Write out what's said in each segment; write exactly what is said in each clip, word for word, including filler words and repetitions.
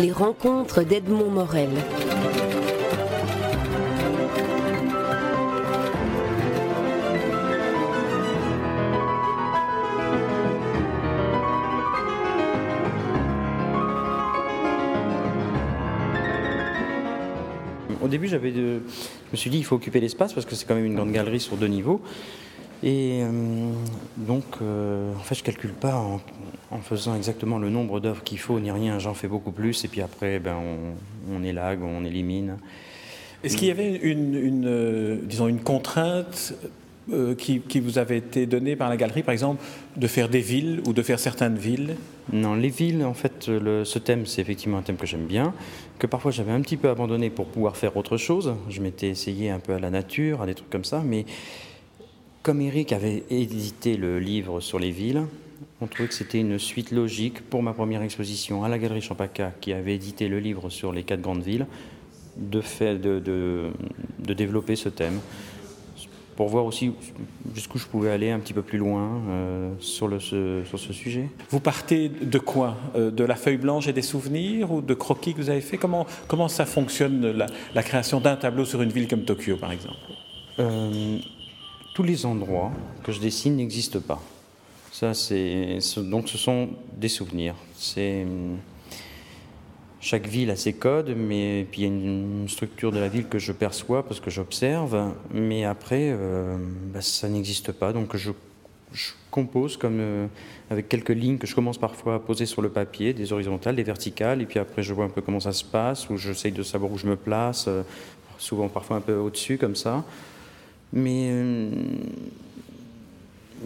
les rencontres d'Edmond Morel. Au début, j'avais de... je me suis dit il faut occuper l'espace parce que c'est quand même une grande galerie sur deux niveaux. Et euh, donc, euh, en fait, je ne calcule pas en, en faisant exactement le nombre d'œuvres qu'il faut ni rien. J'en fais beaucoup plus et puis après, ben, on, on élague, on élimine. Est-ce qu'il y avait une, une, euh, disons une contrainte euh, qui, qui vous avait été donnée par la galerie, par exemple, de faire des villes ou de faire certaines villes ? Non, les villes, en fait, le, ce thème, c'est effectivement un thème que j'aime bien, que parfois j'avais un petit peu abandonné pour pouvoir faire autre chose. Je m'étais essayé un peu à la nature, à des trucs comme ça, mais comme Eric avait édité le livre sur les villes, on trouvait que c'était une suite logique pour ma première exposition à la Galerie Champaka, qui avait édité le livre sur les quatre grandes villes, de, fait, de, de, de développer ce thème, pour voir aussi jusqu'où je pouvais aller un petit peu plus loin euh, sur, le, ce, sur ce sujet. Vous partez de quoi ? De la feuille blanche et des souvenirs ou de croquis que vous avez fait ? Comment, comment ça fonctionne la, la création d'un tableau sur une ville comme Tokyo, par exemple ? euh, Tous les endroits que je dessine n'existent pas. Ça, c'est, donc ce sont des souvenirs. C'est... Chaque ville a ses codes, mais puis il y a une structure de la ville que je perçois parce que j'observe, mais après, euh, bah, ça n'existe pas. Donc je, je compose comme, euh, avec quelques lignes que je commence parfois à poser sur le papier, des horizontales, des verticales, et puis après je vois un peu comment ça se passe, ou j'essaye de savoir où je me place, euh, souvent parfois un peu au-dessus comme ça. Mais, euh,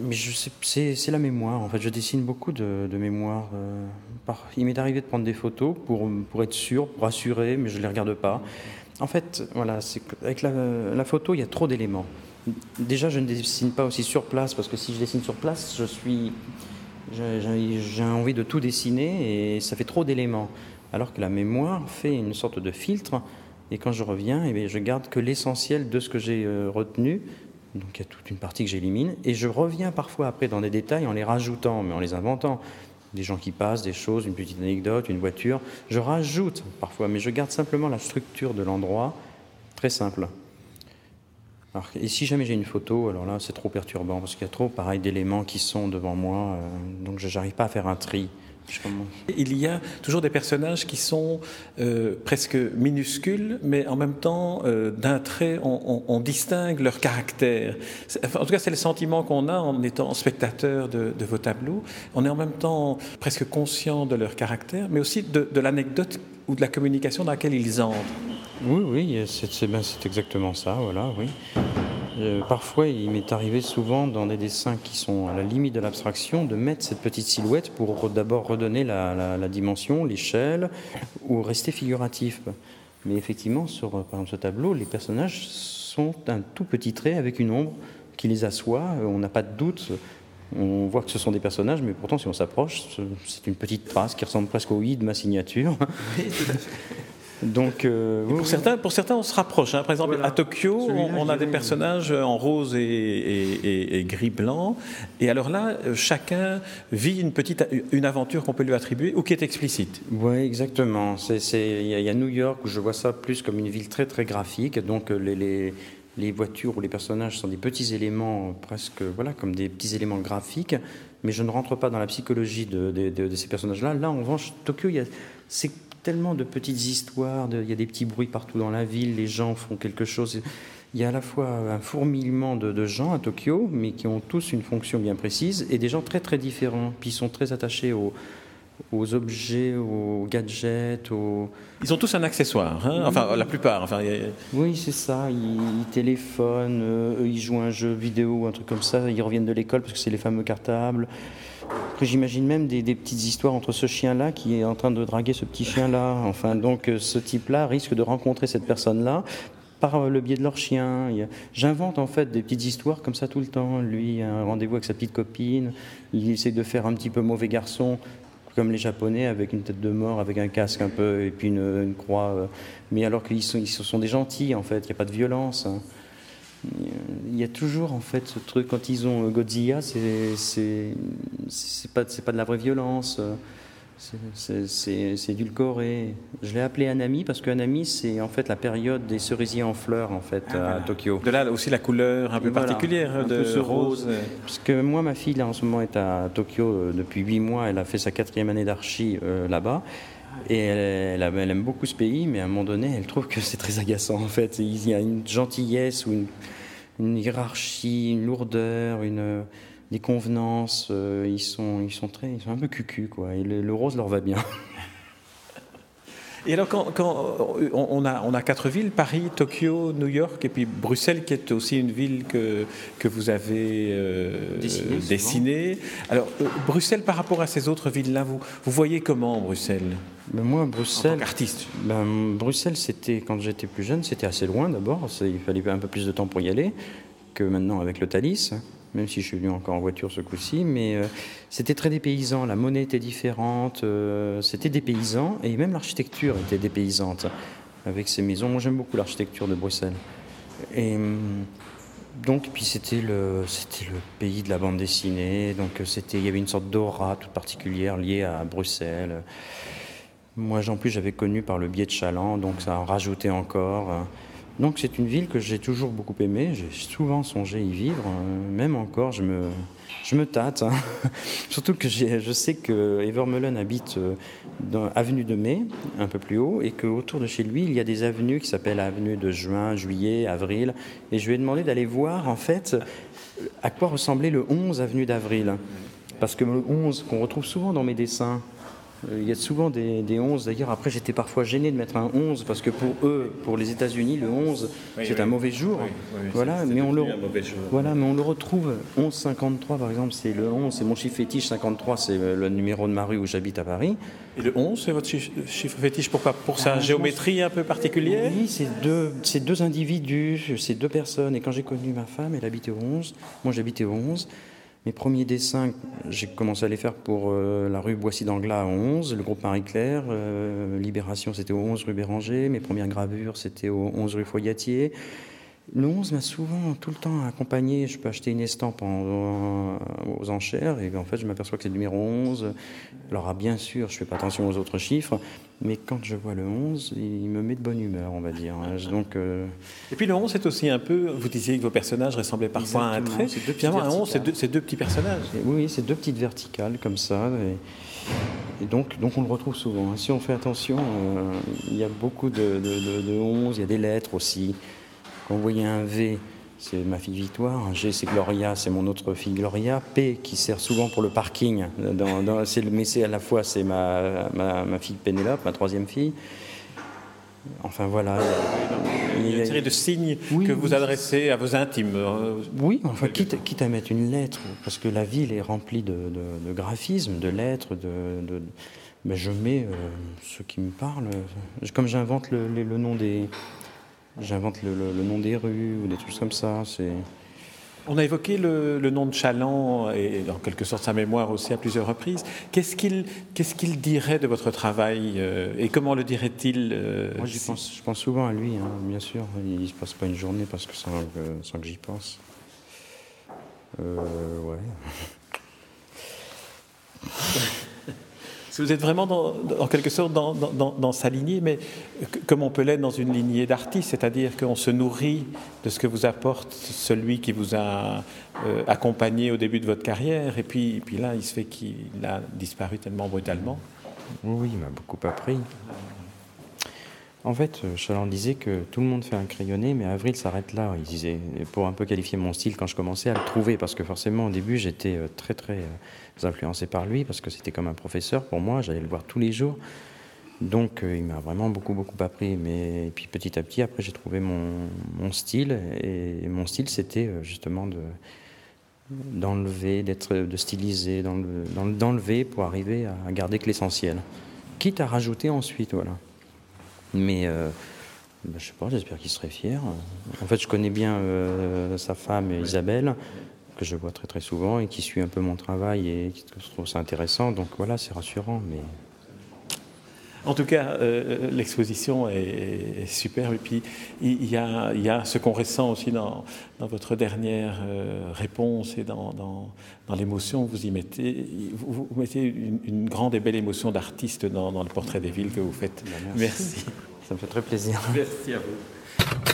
mais je sais, c'est, c'est la mémoire, en fait. Je dessine beaucoup de, de mémoire. Euh, par, il m'est arrivé de prendre des photos pour, pour être sûr, pour assurer, mais je ne les regarde pas. En fait, voilà, c'est, avec la, la photo, il y a trop d'éléments. Déjà, je ne dessine pas aussi sur place, parce que si je dessine sur place, je suis, j'ai, j'ai envie de tout dessiner et ça fait trop d'éléments. Alors que la mémoire fait une sorte de filtre. Et quand je reviens, eh bien, je garde que l'essentiel de ce que j'ai euh, retenu. Donc il y a toute une partie que j'élimine. Et je reviens parfois après dans des détails en les rajoutant, mais en les inventant. Des gens qui passent, des choses, une petite anecdote, une voiture. Je rajoute parfois, mais je garde simplement la structure de l'endroit, très simple. Alors, et si jamais j'ai une photo, alors là c'est trop perturbant, parce qu'il y a trop pareil, d'éléments qui sont devant moi. Euh, donc je n'arrive pas à faire un tri. Il y a toujours des personnages qui sont euh, presque minuscules, mais en même temps, euh, d'un trait, on, on, on distingue leur caractère. C'est, en tout cas, c'est le sentiment qu'on a en étant spectateur de, de vos tableaux. On est en même temps presque conscient de leur caractère, mais aussi de, de l'anecdote ou de la communication dans laquelle ils entrent. Oui, oui, c'est, c'est, ben, c'est exactement ça, voilà, oui. Euh, parfois, il m'est arrivé souvent dans des dessins qui sont à la limite de l'abstraction de mettre cette petite silhouette pour d'abord redonner la, la, la dimension, l'échelle, ou rester figuratif. Mais effectivement, sur par exemple, ce tableau, les personnages sont un tout petit trait avec une ombre qui les assoit. On n'a pas de doute, on voit que ce sont des personnages, mais pourtant, si on s'approche, c'est une petite trace qui ressemble presque au i de ma signature. Donc, euh, oui, pour, oui. Certains, pour certains, on se rapproche. Hein. Par exemple, voilà. À Tokyo, on, on a des personnages en rose et, et, et, et gris-blanc. Et alors là, chacun vit une petite une aventure qu'on peut lui attribuer ou qui est explicite. Oui, exactement. Il c'est, c'est, y, y a New York où je vois ça plus comme une ville très, très graphique. Donc, les, les, les voitures ou les personnages sont des petits éléments, presque voilà, comme des petits éléments graphiques. Mais je ne rentre pas dans la psychologie de, de, de, de ces personnages-là. Là, en revanche, Tokyo, il y a... C'est, tellement de petites histoires, de, il y a des petits bruits partout dans la ville, les gens font quelque chose. Il y a à la fois un fourmillement de, de gens à Tokyo, mais qui ont tous une fonction bien précise, et des gens très très différents, puis ils sont très attachés aux, aux objets, aux gadgets, aux... Ils ont tous un accessoire, hein, enfin oui. La plupart. Enfin, y a... Oui, c'est ça, ils, ils téléphonent, eux, ils jouent à un jeu vidéo, un truc comme ça, ils reviennent de l'école parce que c'est les fameux cartables. Que j'imagine même des, des petites histoires entre ce chien-là qui est en train de draguer ce petit chien-là. Enfin, donc ce type-là risque de rencontrer cette personne-là par le biais de leur chien. J'invente en fait des petites histoires comme ça tout le temps. Lui a un rendez-vous avec sa petite copine, il essaie de faire un petit peu mauvais garçon, comme les Japonais, avec une tête de mort, avec un casque un peu, et puis une, une croix. Mais alors qu'ils sont, ils sont des gentils en fait, il n'y a pas de violence. Il y a toujours en fait ce truc quand ils ont Godzilla, c'est c'est c'est pas c'est pas de la vraie violence. C'est édulcoré. Je l'ai appelé Hanami parce que Hanami, c'est en fait la période des cerisiers en fleurs en fait, ah, à voilà. Tokyo. De là aussi la couleur un peu voilà, particulière un de peu ce rose. rose. Parce que moi, ma fille là en ce moment est à Tokyo depuis huit mois. Elle a fait sa quatrième année d'archi euh, là-bas. Et elle, elle, elle aime beaucoup ce pays, mais à un moment donné, elle trouve que c'est très agaçant en fait. Il y a une gentillesse ou une, une hiérarchie, une lourdeur, une... des convenances, euh, ils sont, ils sont très, ils sont un peu cucu quoi. Et le, le rose leur va bien. Et alors quand, quand on a, on a quatre villes, Paris, Tokyo, New York et puis Bruxelles qui est aussi une ville que que vous avez euh, dessinée. Dessiné. Alors euh, Bruxelles par rapport à ces autres villes là, vous vous voyez comment Bruxelles? Ben moi Bruxelles. En tant qu'artiste. Ben, Bruxelles c'était quand j'étais plus jeune, c'était assez loin d'abord. Il fallait un peu plus de temps pour y aller que maintenant avec le Thalys. Même si je suis venu encore en voiture ce coup-ci, mais euh, c'était très dépaysant, la monnaie était différente, euh, c'était dépaysant, et même l'architecture était dépaysante, avec ces maisons. Moi, j'aime beaucoup l'architecture de Bruxelles. Et donc, puis c'était le, c'était le pays de la bande dessinée, donc c'était, il y avait une sorte d'aura toute particulière liée à Bruxelles. Moi, en plus, j'avais connu par le biais de Chaland, donc ça en rajoutait encore. Donc c'est une ville que j'ai toujours beaucoup aimée, j'ai souvent songé y vivre, même encore je me, je me tâte, hein. Surtout que j'ai, je sais que Ever Mellon habite dans avenue de Mai, un peu plus haut, et qu'autour de chez lui il y a des avenues qui s'appellent avenue de Juin, Juillet, Avril, et je lui ai demandé d'aller voir en fait à quoi ressemblait le onze avenue d'Avril, parce que le onze qu'on retrouve souvent dans mes dessins. Il y a souvent des, des onze, d'ailleurs après j'étais parfois gêné de mettre un onze parce que pour eux, pour les États-Unis le onze oui, c'est oui. un mauvais jour, oui, oui, voilà, c'est, c'est mais on le, voilà, mais on le retrouve onze cinquante-trois par exemple, c'est le onze, c'est mon chiffre fétiche, cinquante-trois c'est le numéro de ma rue où j'habite à Paris. Et le onze c'est votre chiffre, chiffre fétiche, pourquoi? Pour sa ah, géométrie un peu particulière? Oui, c'est deux, c'est deux individus, c'est deux personnes, et quand j'ai connu ma femme, elle habitait au onze, moi j'habitais au onze. Mes premiers dessins, j'ai commencé à les faire pour euh, la rue Boissy d'Anglas à onze, le groupe Marie Claire, euh, Libération c'était au onze rue Béranger, mes premières gravures c'était au onze rue Foyatier. Le onze m'a souvent tout le temps accompagné, je peux acheter une estampe en, en, aux enchères et en fait je m'aperçois que c'est le numéro onze. Alors bien sûr je fais pas attention aux autres chiffres, mais quand je vois le onze, il me met de bonne humeur on va dire. Donc, euh... Et puis le onze c'est aussi un peu, vous disiez que vos personnages ressemblaient parfois exactement, à un trait, c'est deux finalement un onze c'est deux, c'est deux petits personnages. Et oui c'est deux petites verticales comme ça et, et donc, donc on le retrouve souvent. Si on fait attention, il euh, y a beaucoup de, de, de, de onze, il y a des lettres aussi. Quand vous voyez un V, c'est ma fille Victoire, un G, c'est Gloria, c'est mon autre fille Gloria, P, qui sert souvent pour le parking, dans, dans, c'est le, mais c'est à la fois c'est ma, ma, ma fille Pénélope, ma troisième fille. Enfin voilà. Il y a, il y a une série de signes oui, que vous oui, adressez à vos intimes. Oui, enfin, quitte, quitte à mettre une lettre, parce que la ville est remplie de, de, de graphismes, de lettres, de... de ben je mets euh, ceux qui me parlent, comme j'invente le, le, le nom des... J'invente le, le, le nom des rues ou des trucs comme ça. C'est... On a évoqué le, le nom de Chaland et en quelque sorte sa mémoire aussi à plusieurs reprises. Qu'est-ce qu'il, qu'est-ce qu'il dirait de votre travail euh, et comment le dirait-il euh, Moi, j'y si... pense, je pense souvent à lui, hein, bien sûr. Il ne se passe pas une journée parce que sans, euh, sans que j'y pense. Euh, ouais. Vous êtes vraiment, dans, en quelque sorte, dans, dans, dans sa lignée, mais que, comme on peut l'être dans une lignée d'artistes, c'est-à-dire qu'on se nourrit de ce que vous apporte celui qui vous a euh, accompagné au début de votre carrière, et puis, et puis là, il se fait qu'il a disparu tellement brutalement. Oui, il m'a beaucoup appris. En fait, Chaland disait que tout le monde fait un crayonné, mais Avril s'arrête là, il disait, pour un peu qualifier mon style quand je commençais à le trouver, parce que forcément, au début, j'étais très, très... influencé par lui parce que c'était comme un professeur pour moi, j'allais le voir tous les jours, donc euh, il m'a vraiment beaucoup beaucoup appris. Mais et puis petit à petit après j'ai trouvé mon, mon style et, et mon style c'était euh, justement de d'enlever, d'être, de styliser, d'enlever, d'enlever pour arriver à garder que l'essentiel, quitte à rajouter ensuite, voilà. Mais euh, ben, je sais pas, j'espère qu'il serait fier. En fait je connais bien euh, sa femme Isabelle, que je vois très très souvent et qui suit un peu mon travail et qui trouve ça intéressant, donc voilà, c'est rassurant. Mais En tout cas, euh, l'exposition est, est superbe. Et puis, il y a, il y a ce qu'on ressent aussi dans, dans votre dernière euh, réponse et dans, dans, dans l'émotion. Vous y mettez, vous, vous mettez une, une grande et belle émotion d'artiste dans, dans le portrait des villes que vous faites. Bien, merci. merci. Ça me fait très plaisir. Merci à vous.